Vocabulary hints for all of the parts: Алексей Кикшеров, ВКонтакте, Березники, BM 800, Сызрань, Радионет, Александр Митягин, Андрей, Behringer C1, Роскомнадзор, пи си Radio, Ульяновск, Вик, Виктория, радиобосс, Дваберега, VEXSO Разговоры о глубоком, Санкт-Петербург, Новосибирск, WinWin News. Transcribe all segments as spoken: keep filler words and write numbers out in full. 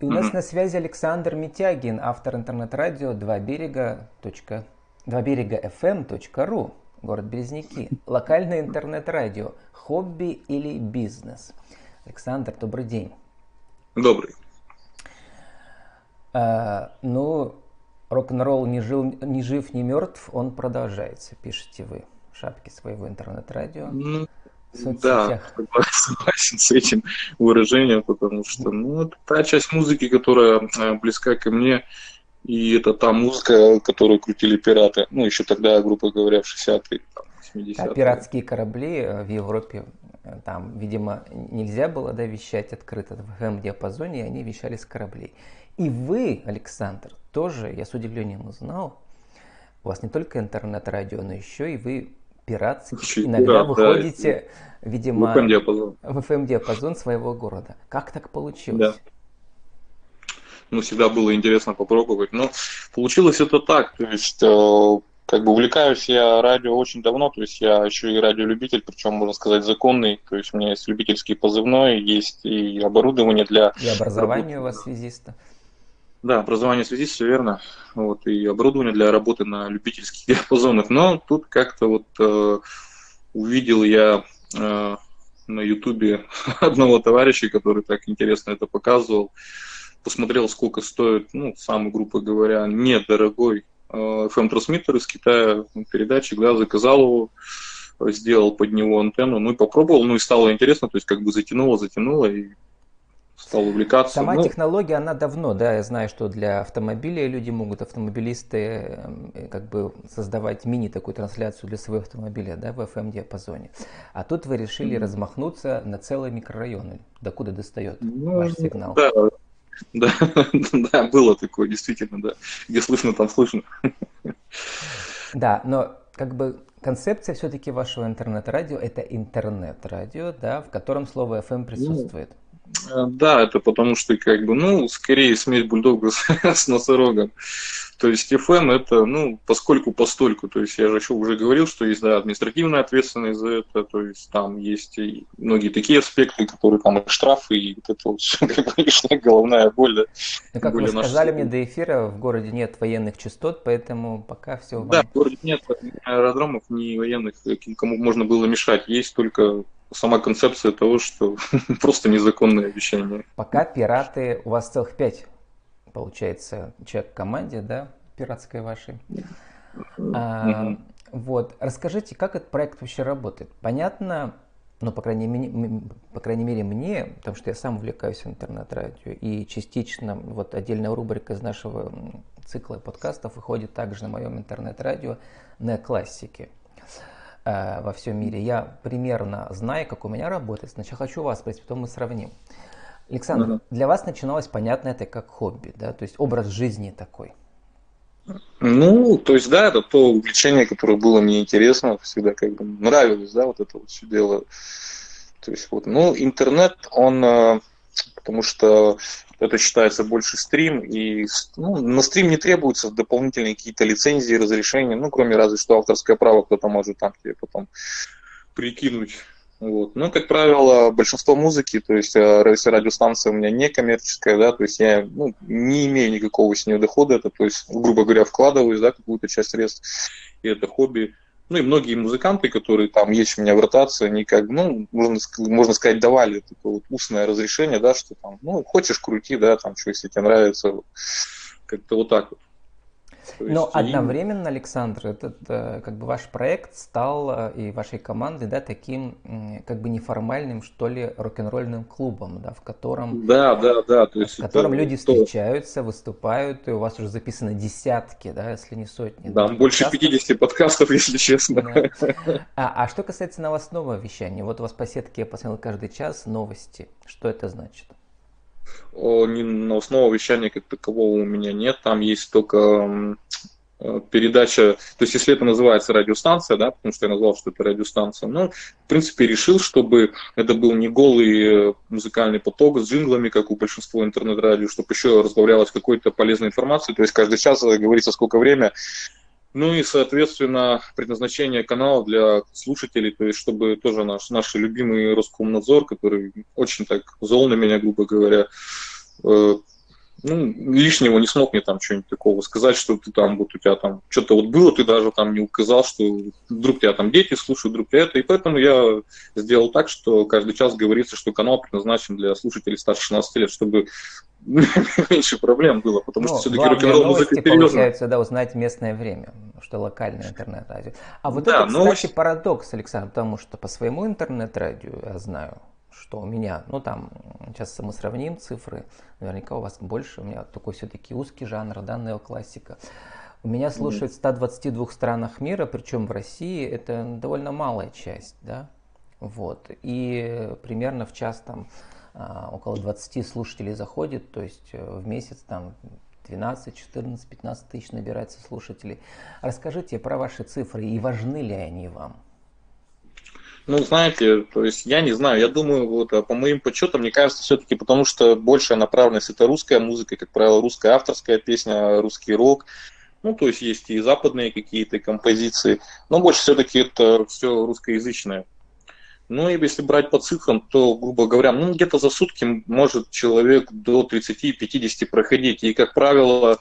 И у нас mm-hmm. на связи Александр Митягин, автор интернет-радио дваберега точка эф эм точка ру, город Березники. Локальное интернет-радио. Хобби или бизнес? Александр, добрый день. Добрый. А, ну, рок-н-ролл не, не жив, не мертв, он продолжается, пишете вы в шапке своего интернет-радио. Mm-hmm. Да, согласен с этим выражением, потому что ну, это та часть музыки, которая близка ко мне, и это та музыка, которую крутили пираты, ну, еще тогда, грубо говоря, в шестидесятые, семидесятые. Да, пиратские корабли в Европе, там, видимо, нельзя было, да, вещать открыто в эф эм-диапазоне, и они вещали с кораблей. И вы, Александр, тоже, я с удивлением узнал, у вас не только интернет-радио, но еще и вы... пиратский. Иногда вы ходите, да, видимо, в эф эм-диапазон своего города. Как так получилось? Да. Ну, всегда было интересно попробовать. Но получилось это так. То есть, как бы увлекаюсь я радио очень давно. То есть, я еще и радиолюбитель, причем, можно сказать, законный. То есть, у меня есть любительский позывной, есть и оборудование для... И образование работы. У вас связиста. Да, образование в связи, все верно, вот, и оборудование для работы на любительских диапазонах, но тут как-то вот э, увидел я э, на ютубе одного товарища, который так интересно это показывал, посмотрел, сколько стоит, ну, сам, грубо говоря, недорогой э, эф эм-трансмиттер из Китая, передатчик, да, заказал его, сделал под него антенну, ну, и попробовал, ну, и стало интересно, то есть как бы затянуло, затянуло, и... стал увлекаться. Сама ну, технология, она давно, да, я знаю, что для автомобилей люди могут, автомобилисты, как бы создавать мини-такую трансляцию для своего автомобиля, да, в эф эм-диапазоне. А тут вы решили mm-hmm. размахнуться на целые микрорайоны, докуда достает ну, ваш сигнал. Да, да, да, было такое, действительно, да. Где слышно, там слышно. Да, но как бы... концепция все-таки вашего интернет-радио – это интернет-радио, да, в котором слово эф эм присутствует. Да, это потому что, как бы, ну, скорее смесь бульдога с, с носорогом. То есть эф эм – это, ну, поскольку-постольку. То есть я же еще уже говорил, что есть, да, административная ответственность за это, то есть там есть и многие такие аспекты, которые там штрафы, и вот это вот, конечно, головная боль. Да. Ну, как вы сказали мне до эфира, в городе нет военных частот, поэтому пока все… Да, в городе нет аэродромов, ни военных, кому можно было мешать. Есть только… сама концепция того, что просто незаконное вещание. Пока пираты, у вас целых пять, получается, человек в команде, да, пиратской вашей. А, вот, расскажите, как этот проект вообще работает? Понятно, ну, по крайней мере, по крайней мере мне, потому что я сам увлекаюсь интернет-радио, и частично вот отдельная рубрика из нашего цикла подкастов выходит также на моем интернет-радио на классике. Во всем мире. Я примерно знаю, как у меня работает. Сначала хочу вас спросить, потом мы сравним. Александр, mm-hmm. для вас начиналось, понятно, это как хобби, да? То есть образ жизни такой. Ну, то есть, да, это то увлечение, которое было мне интересно, всегда как бы нравилось, да, вот это вот все дело. То есть, вот, ну, интернет, он, потому что это считается больше стрим, и ну, на стрим не требуются дополнительные какие-то лицензии, разрешения, ну, кроме разве что авторское право, кто-то может там тебе потом прикинуть. Вот. Ну, как правило, большинство музыки, то есть если радиостанция у меня не коммерческая, да, то есть я ну, не имею никакого с нее дохода, это, то есть, грубо говоря, вкладываюсь, да, какую-то часть средств, и это хобби. Ну и многие музыканты, которые там есть у меня в ротации, они как, ну, можно, можно сказать, давали такое вот устное разрешение, да, что там, ну, хочешь, крути, да, там, что, если тебе нравится, как-то вот так вот. То Но есть, одновременно, и... Александр, этот, как бы, ваш проект стал и вашей команды, да, таким, как бы, неформальным, что ли, рок-н-ролльным клубом, да, в котором, да, да, да, то есть в котором это, люди то... встречаются, выступают, и у вас уже записаны десятки, да, если не сотни. Да, да, больше подкастов. пятьдесят подкастов, если честно. Да. А, а что касается новостного вещания, вот у вас по сетке я посмотрел каждый час новости, что это значит? Новостного вещания как такового у меня нет, там есть только передача, то есть если это называется радиостанция, да, потому что я назвал, что это радиостанция, ну, в принципе, решил, чтобы это был не голый музыкальный поток с джинглами, как у большинства интернет-радио, чтобы еще разбавлялось какой-то полезной информацией, то есть каждый час говорится, сколько время. Ну и, соответственно, предназначение канала для слушателей, то есть чтобы тоже наш, наш любимый Роскомнадзор, который очень так зол на меня, грубо говоря, э, ну, лишнего не смог мне там что-нибудь такого сказать, что ты там, вот у тебя там что-то вот было, ты даже там не указал, что вдруг тебя там дети слушают, вдруг тебя это. И поэтому я сделал так, что каждый час говорится, что канал предназначен для слушателей старше шестнадцати лет, чтобы меньше проблем было, потому ну, что все-таки рок-н-ролл музыка серьезная. Получается, да, узнать местное время, что локальное интернет-радио. А вот да, это, кстати, новость... парадокс, Александр, потому что по своему интернет-радио я знаю, что у меня, ну там, сейчас мы сравним цифры, наверняка у вас больше, у меня такой все-таки узкий жанр, да, неоклассика. У меня слушают в ста двадцати двух странах мира, причем в России это довольно малая часть, да, вот, и примерно в час там около двадцати слушателей заходит, то есть в месяц там двенадцать, четырнадцать, пятнадцать тысяч набирается слушателей. Расскажите про ваши цифры и важны ли они вам? Ну, знаете, то есть я не знаю, я думаю, вот по моим подсчетам, мне кажется, все-таки потому что большая направленность это русская музыка, как правило, русская авторская песня, русский рок. Ну, то есть есть и западные какие-то композиции, но больше все-таки это все русскоязычное. Ну, и если брать по цифрам, то, грубо говоря, ну, где-то за сутки может человек до тридцати-пятидесяти проходить. И, как правило,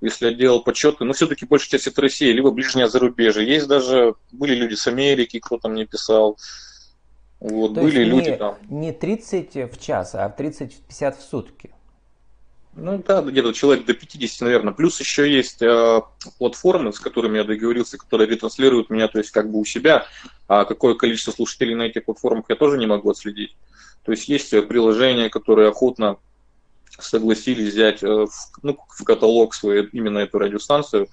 если я делал подсчеты, ну, все-таки большая часть это Россия, либо ближнее зарубежье. Есть даже, были люди с Америки, кто там мне писал. Вот, то были люди не, там. Не тридцать в час, а тридцать-пятьдесят в сутки. Ну да, где-то человек до пятидесяти, наверное. Плюс еще есть э, платформы, с которыми я договорился, которые ретранслируют меня, то есть как бы у себя. А какое количество слушателей на этих платформах я тоже не могу отследить. То есть есть приложения, которые охотно согласились взять э, в, ну, в каталог свою именно эту радиостанцию.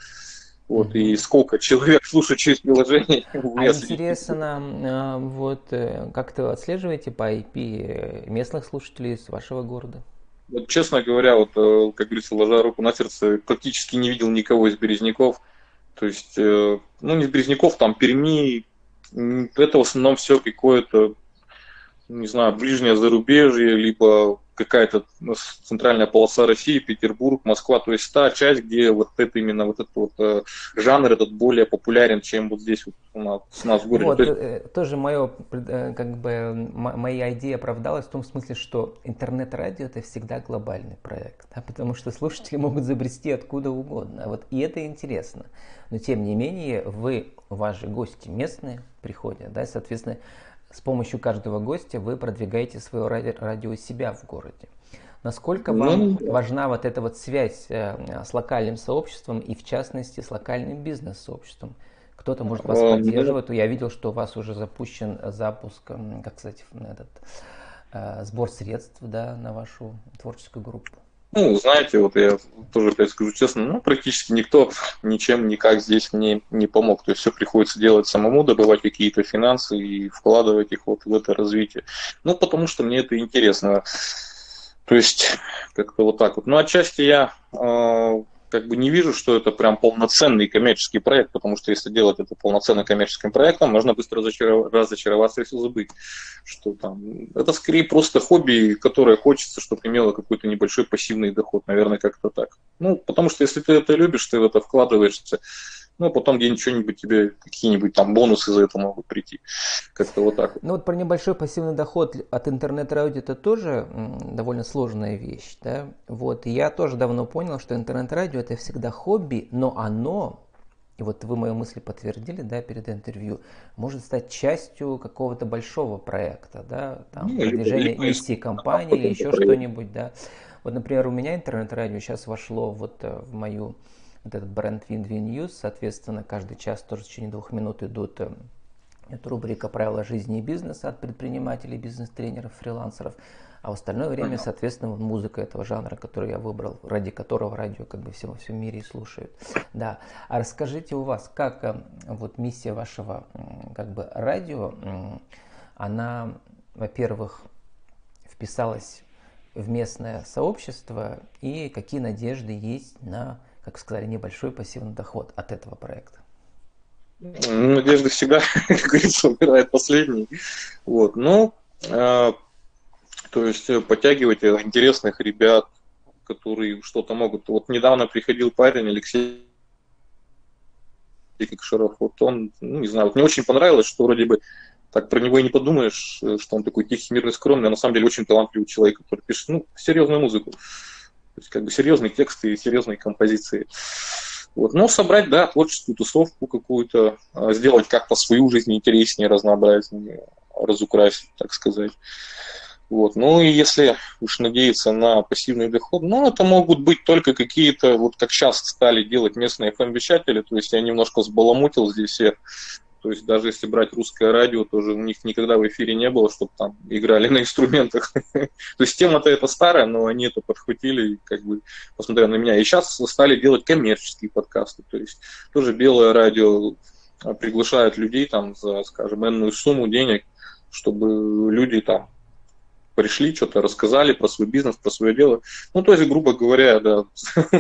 Вот, и сколько человек слушает через приложение. А интересно, вот как вы отслеживаете по ай пи местных слушателей из вашего города? Вот, честно говоря, вот, как говорится, ложа руку на сердце, практически не видел никого из Березников. То есть, ну, не из Березников, там, Перми, это в основном все какое-то, не знаю, ближнее зарубежье, либо какая-то центральная полоса России, Петербург, Москва. То есть та часть, где вот это именно вот этот вот жанр этот более популярен, чем вот здесь вот у нас, у нас в городе. Вот, То есть... Тоже моё, как бы, моя идея оправдалась в том смысле, что интернет-радио это всегда глобальный проект, да, потому что слушатели могут забрести откуда угодно. Вот, и это интересно. Но тем не менее, вы, ваши гости местные приходят, да, соответственно, с помощью каждого гостя вы продвигаете свое радио у себя в городе. Насколько вам важна вот эта вот связь с локальным сообществом и, в частности, с локальным бизнес-сообществом? Кто-то может вас поддерживать. Я видел, что у вас уже запущен запуск, как сказать, этот, сбор средств, да, на вашу творческую группу. Ну, знаете, вот я тоже опять скажу честно, ну, практически никто ничем никак здесь мне не помог. То есть все приходится делать самому, добывать какие-то финансы и вкладывать их вот в это развитие. Ну, потому что мне это интересно. То есть как-то вот так вот. Ну, отчасти я э, как бы не вижу, что это прям полноценный коммерческий проект, потому что если делать это полноценно коммерческим проектом, можно быстро разочароваться, если забыть, что там это скорее просто хобби, которое хочется, чтобы имело какой-то небольшой пассивный доход, наверное, как-то так. Ну, потому что если ты это любишь, ты в это вкладываешься, ну, потом где-нибудь что-нибудь тебе, какие-нибудь там бонусы за это могут прийти. Как-то вот так. Ну, вот про небольшой пассивный доход от интернет-радио это тоже довольно сложная вещь, да? Вот, и я тоже давно понял, что интернет-радио это всегда хобби, но оно, и вот вы мою мысль подтвердили, да, перед интервью, может стать частью какого-то большого проекта, да, там, ну, продвижение миссии компании или еще что-нибудь, да. Вот, например, у меня интернет-радио сейчас вошло вот в мою... Вот этот бренд WinWin News, соответственно, каждый час тоже в течение двух минут идут э, эта рубрика «Правила жизни и бизнеса» от предпринимателей, бизнес-тренеров, фрилансеров, а в остальное время, соответственно, музыка этого жанра, который я выбрал, ради которого радио как бы все, во всем мире и слушают. Да. А расскажите у вас, как э, вот миссия вашего э, как бы радио, э, она, во-первых, вписалась в местное сообщество и какие надежды есть на, как сказали, небольшой пассивный доход от этого проекта? Надежда всегда, как говорится, умирает последней. Вот. Ну, э, то есть подтягивать интересных ребят, которые что-то могут. Вот недавно приходил парень Алексей Кикшеров. Вот он, ну, не знаю, вот мне очень понравилось, что вроде бы так про него и не подумаешь, что он такой тихий, мирный, скромный, а на самом деле очень талантливый человек, который пишет, ну, серьезную музыку. То есть, как бы серьезные тексты и серьезные композиции. Вот. Но собрать, да, творческую тусовку какую-то, сделать как-то свою жизнь интереснее, разнообразнее, разукрасить, так сказать. Вот. Ну и если уж надеяться на пассивный доход, ну это могут быть только какие-то, вот как сейчас стали делать местные эф эм-вещатели, то есть я немножко сбаламутил здесь всех. То есть даже если брать русское радио, тоже у них никогда в эфире не было, чтобы там играли на инструментах. То есть тема-то это старая, но они это подхватили, как бы, посмотря на меня. И сейчас стали делать коммерческие подкасты. То есть тоже белое радио приглашает людей там за, скажем, энную сумму денег, чтобы люди там пришли, что-то рассказали про свой бизнес, про свое дело. Ну, то есть, грубо говоря, да,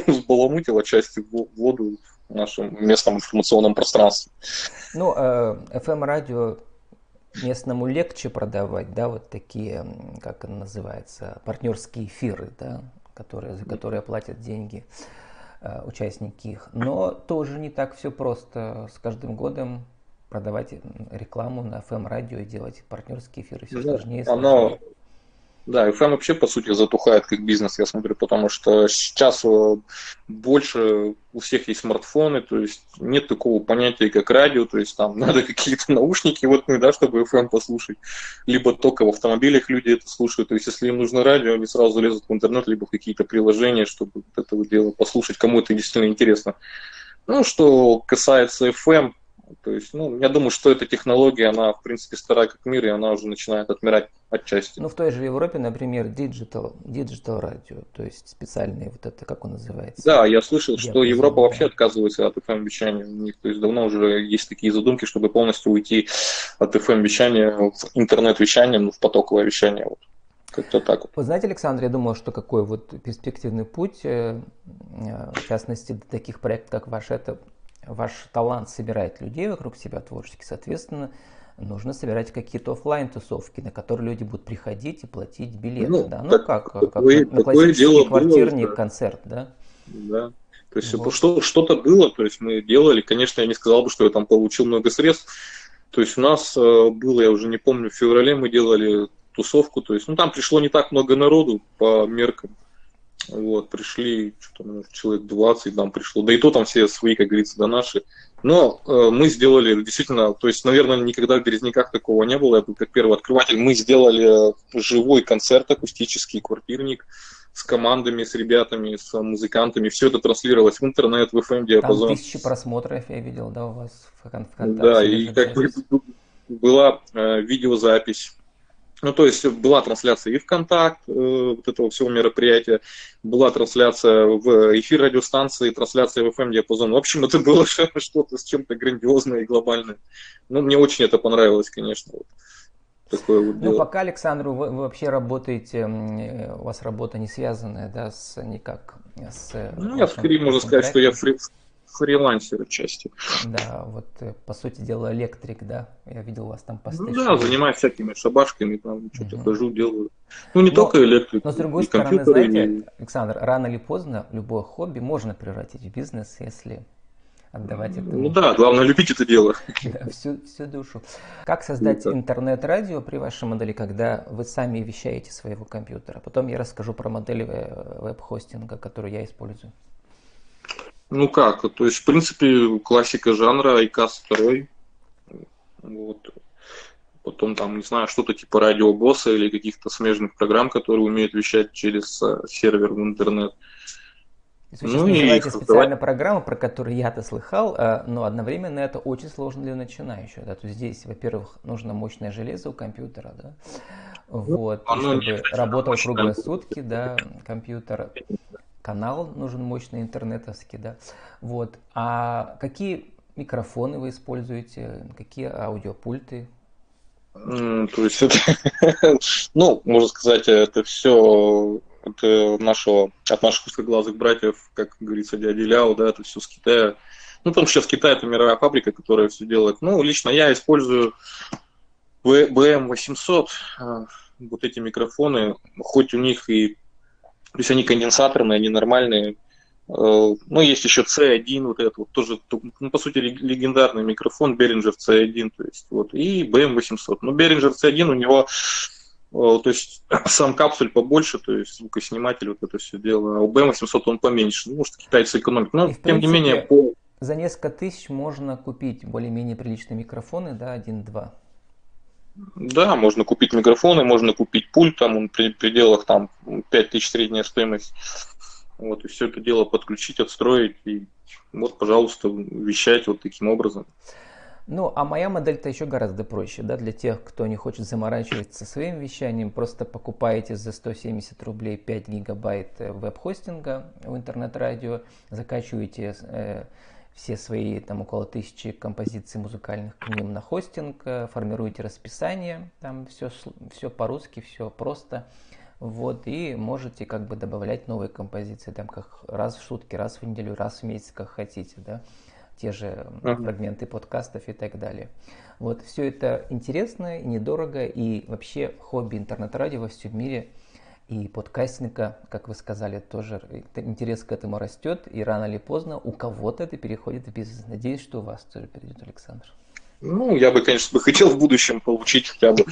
сбаламутил отчасти воду в нашем местном информационном пространстве. Ну, эф эм-радио местному легче продавать, да, вот такие, как это называется, партнерские эфиры, да, которые, за которые платят деньги участники их. Но тоже не так все просто. С каждым годом продавать рекламу на эф эм-радио и делать партнерские эфиры все сложнее и сложнее. Да, эф эм вообще, по сути, затухает как бизнес, я смотрю, потому что сейчас больше у всех есть смартфоны, то есть нет такого понятия, как радио, то есть там надо какие-то наушники, вот, да, чтобы эф эм послушать, либо только в автомобилях люди это слушают, то есть если им нужно радио, они сразу лезут в интернет, либо в какие-то приложения, чтобы это дело послушать, кому это действительно интересно. Ну, что касается эф эм, то есть, ну, я думаю, что эта технология, она, в принципе, старая как мир, и она уже начинает отмирать отчасти. Ну, в той же Европе, например, диджитал, диджитал радио, то есть специальные, вот это, как он называется? Да, я слышал, я что позвоню, Европа да. вообще отказывается от эф эм-вещания. У них, то есть, давно уже есть такие задумки, чтобы полностью уйти от эф эм-вещания в интернет-вещание, ну, в потоковое вещание, вот. Как-то так вот. Вы знаете, Александр, я думал, что какой вот перспективный путь, в частности, для таких проектов, как ваш, это... Ваш талант собирает людей вокруг себя творчески, соответственно, нужно собирать какие-то офлайн-тусовки, на которые люди будут приходить и платить билеты. Ну, да? ну так, как, такое, как на, на классический квартирный было, концерт, да? Да. То есть вот. что, что-то было, то есть мы делали, конечно, я не сказал бы, что я там получил много средств. То есть у нас было, я уже не помню, в феврале мы делали тусовку, то есть, ну там пришло не так много народу по меркам. Вот, пришли, что-то человек двадцать нам пришло, да и то там все свои, как говорится, да наши. Но э, мы сделали действительно, то есть, наверное, никогда в Березниках такого не было, я был как первый открыватель. Мы сделали живой концерт, акустический квартирник с командами, с ребятами, с музыкантами. Все это транслировалось в интернет, в эф эм-диапазон. Там тысячи просмотров я видел, да, у вас в ВКонтакте. Да, и как бы была э, видеозапись. Ну, то есть была трансляция и ВКонтакт, э, вот этого всего мероприятия, была трансляция в эфир радиостанции, трансляция в эф эм-диапазон. В общем, это было что-то с чем-то грандиозное и глобальное. Ну, мне очень это понравилось, конечно. Вот. Такое вот дело. Ну, пока, Александр, вы вообще работаете, у вас работа не связанная, да, с никак с... Ну, я скорее можно сказать, что я фри... фрилансер отчасти. Да, вот по сути дела электрик, да? Я видел у вас там посты. Ну, да, занимаюсь всякими шабашками, там что-то хожу, делаю. Ну не но, только электрик, но с другой стороны, знаете, не... Александр, рано или поздно любое хобби можно превратить в бизнес, если отдавать это. Ну да, главное любить это дело. Да, всю, всю душу. Как создать интернет-радио при вашей модели, когда вы сами вещаете своего компьютера? Потом я расскажу про модель веб-хостинга, которую я использую. Ну как, то есть, в принципе, классика жанра, ай каст два, вот, потом там, не знаю, что-то типа радиобосса или каких-то смежных программ, которые умеют вещать через сервер в интернет. Вы сейчас ну, называете специально программу, про которую я-то слыхал, но одновременно это очень сложно для начинающего. Да? То есть здесь, во-первых, нужно мощное железо у компьютера, да? Вот, ну, чтобы не работал не круглые сутки, да, компьютер. Канал нужен мощный, интернетовский, да. Вот. А какие микрофоны вы используете? Какие аудиопульты? Mm, то есть это, ну, можно сказать, это все от, нашего, от наших узкоглазых братьев, как говорится, дяди Ляо, да, это все с Китая. Ну, потому что сейчас Китай – это мировая фабрика, которая все делает. Ну, лично я использую би эм восемьсот, вот эти микрофоны, хоть у них и то есть они конденсаторные, они нормальные. Ну, есть еще си один, вот этот вот тоже, ну, по сути, легендарный микрофон Behringer си один, то есть вот, и би эм восемьсот. Ну, Behringer си один у него то есть сам капсуль побольше, то есть звукосниматель, вот это все дело, а у би эм восемьсот он поменьше, ну, может, китайцы экономят, но, принципе, тем не менее, по... За несколько тысяч можно купить более-менее приличные микрофоны, да, один-два. Да, можно купить микрофоны, можно купить пульт, там он при пределах там пять тысяч средняя стоимость. Вот, и все это дело подключить, отстроить, и вот, пожалуйста, вещать вот таким образом. Ну, а моя модель-то еще гораздо проще, да, для тех, кто не хочет заморачиваться своим вещанием, просто покупаете за сто семьдесят рублей пять гигабайт веб-хостинга в интернет-радио, закачиваете э, все свои, там, около тысячи композиций музыкальных к ним на хостинг, э, формируете расписание, там все, все по-русски, все просто. Вот, и можете как бы добавлять новые композиции, там, как раз в сутки, раз в неделю, раз в месяц, как хотите, да, те же uh-huh. фрагменты подкастов и так далее. Вот, все это интересно и недорого, и вообще хобби интернет-радио во всем мире и подкастинга, как вы сказали, тоже интерес к этому растет, и рано или поздно у кого-то это переходит в бизнес. Надеюсь, что у вас тоже перейдет, Александр. Ну, я бы, конечно, бы хотел в будущем получить хотя бы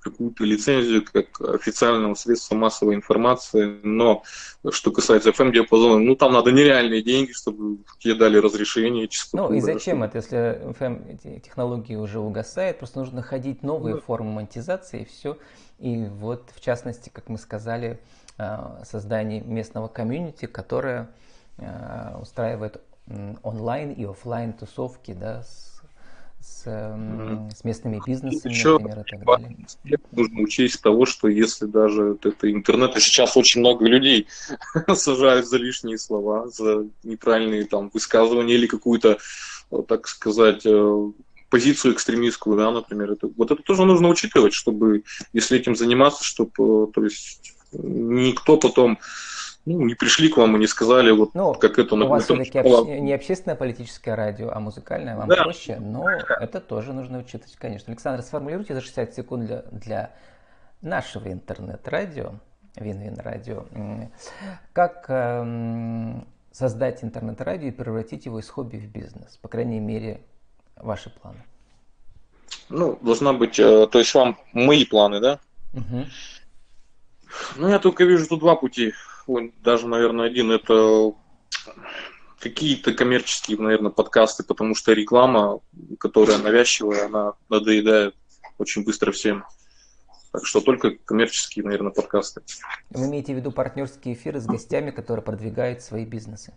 какую-то лицензию как официального средства массовой информации, но что касается эф эм-диапазона, ну, там надо нереальные деньги, чтобы тебе дали разрешение. Частоту, ну, и зачем да, это, если эф эм-технология уже угасает, просто нужно находить новые да. формы монетизации и все. И вот, в частности, как мы сказали, создание местного комьюнити, которое устраивает онлайн и офлайн тусовки, да, с С, mm-hmm. с местными бизнесами, еще, например, и так далее. Нужно учесть того, что если даже это интернет, и сейчас очень много людей сажают за лишние слова, за неправильные там высказывания или какую-то, так сказать, позицию экстремистскую, да, например. Это, вот это тоже нужно учитывать, чтобы, если этим заниматься, чтобы, то есть, никто потом... Ну, не пришли к вам и не сказали, вот ну, как это... Ну, у вас все-таки об... не общественное политическое радио, а музыкальное, вам да. проще, но это тоже нужно учитывать, конечно. Александр, сформулируйте за шестьдесят секунд для, для нашего интернет-радио, WinWin радио, как э, создать интернет-радио и превратить его из хобби в бизнес, по крайней мере, ваши планы. Ну, должна быть, э, то есть вам мои планы, да? Угу. Ну, я только вижу тут два пути. Даже, наверное, один — это какие-то коммерческие, наверное, подкасты, потому что реклама, которая навязчивая, она надоедает очень быстро всем. Так что только коммерческие, наверное, подкасты. Вы имеете в виду партнерские эфиры с гостями, которые продвигают свои бизнесы?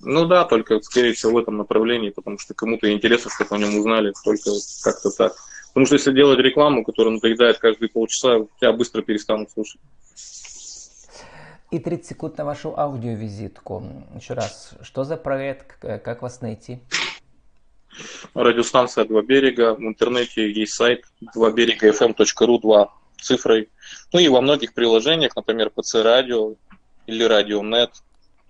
Ну да, только, скорее всего, в этом направлении, потому что кому-то интересно, чтобы о нем узнали, только как-то так. Потому что если делать рекламу, которая надоедает каждые полчаса, тебя быстро перестанут слушать. И тридцать секунд на вашу аудиовизитку. Еще раз, что за проект, как вас найти? Радиостанция «Дваберега». В интернете есть сайт дваберега точка эф эм точка ру, два цифрой. Ну и во многих приложениях, например, пи си Radio или Радионет.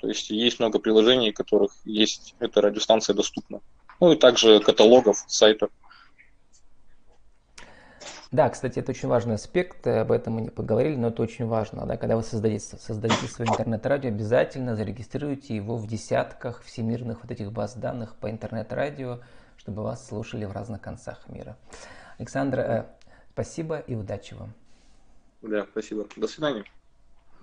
То есть есть много приложений, в которых есть эта радиостанция доступна. Ну и также каталогов, сайтов. Да, кстати, это очень важный аспект, об этом мы не поговорили, но это очень важно. Да? Когда вы создадите, создадите свое интернет-радио, обязательно зарегистрируйте его в десятках всемирных вот этих баз данных по интернет-радио, чтобы вас слушали в разных концах мира. Александр, спасибо и удачи вам. Да, спасибо. До свидания.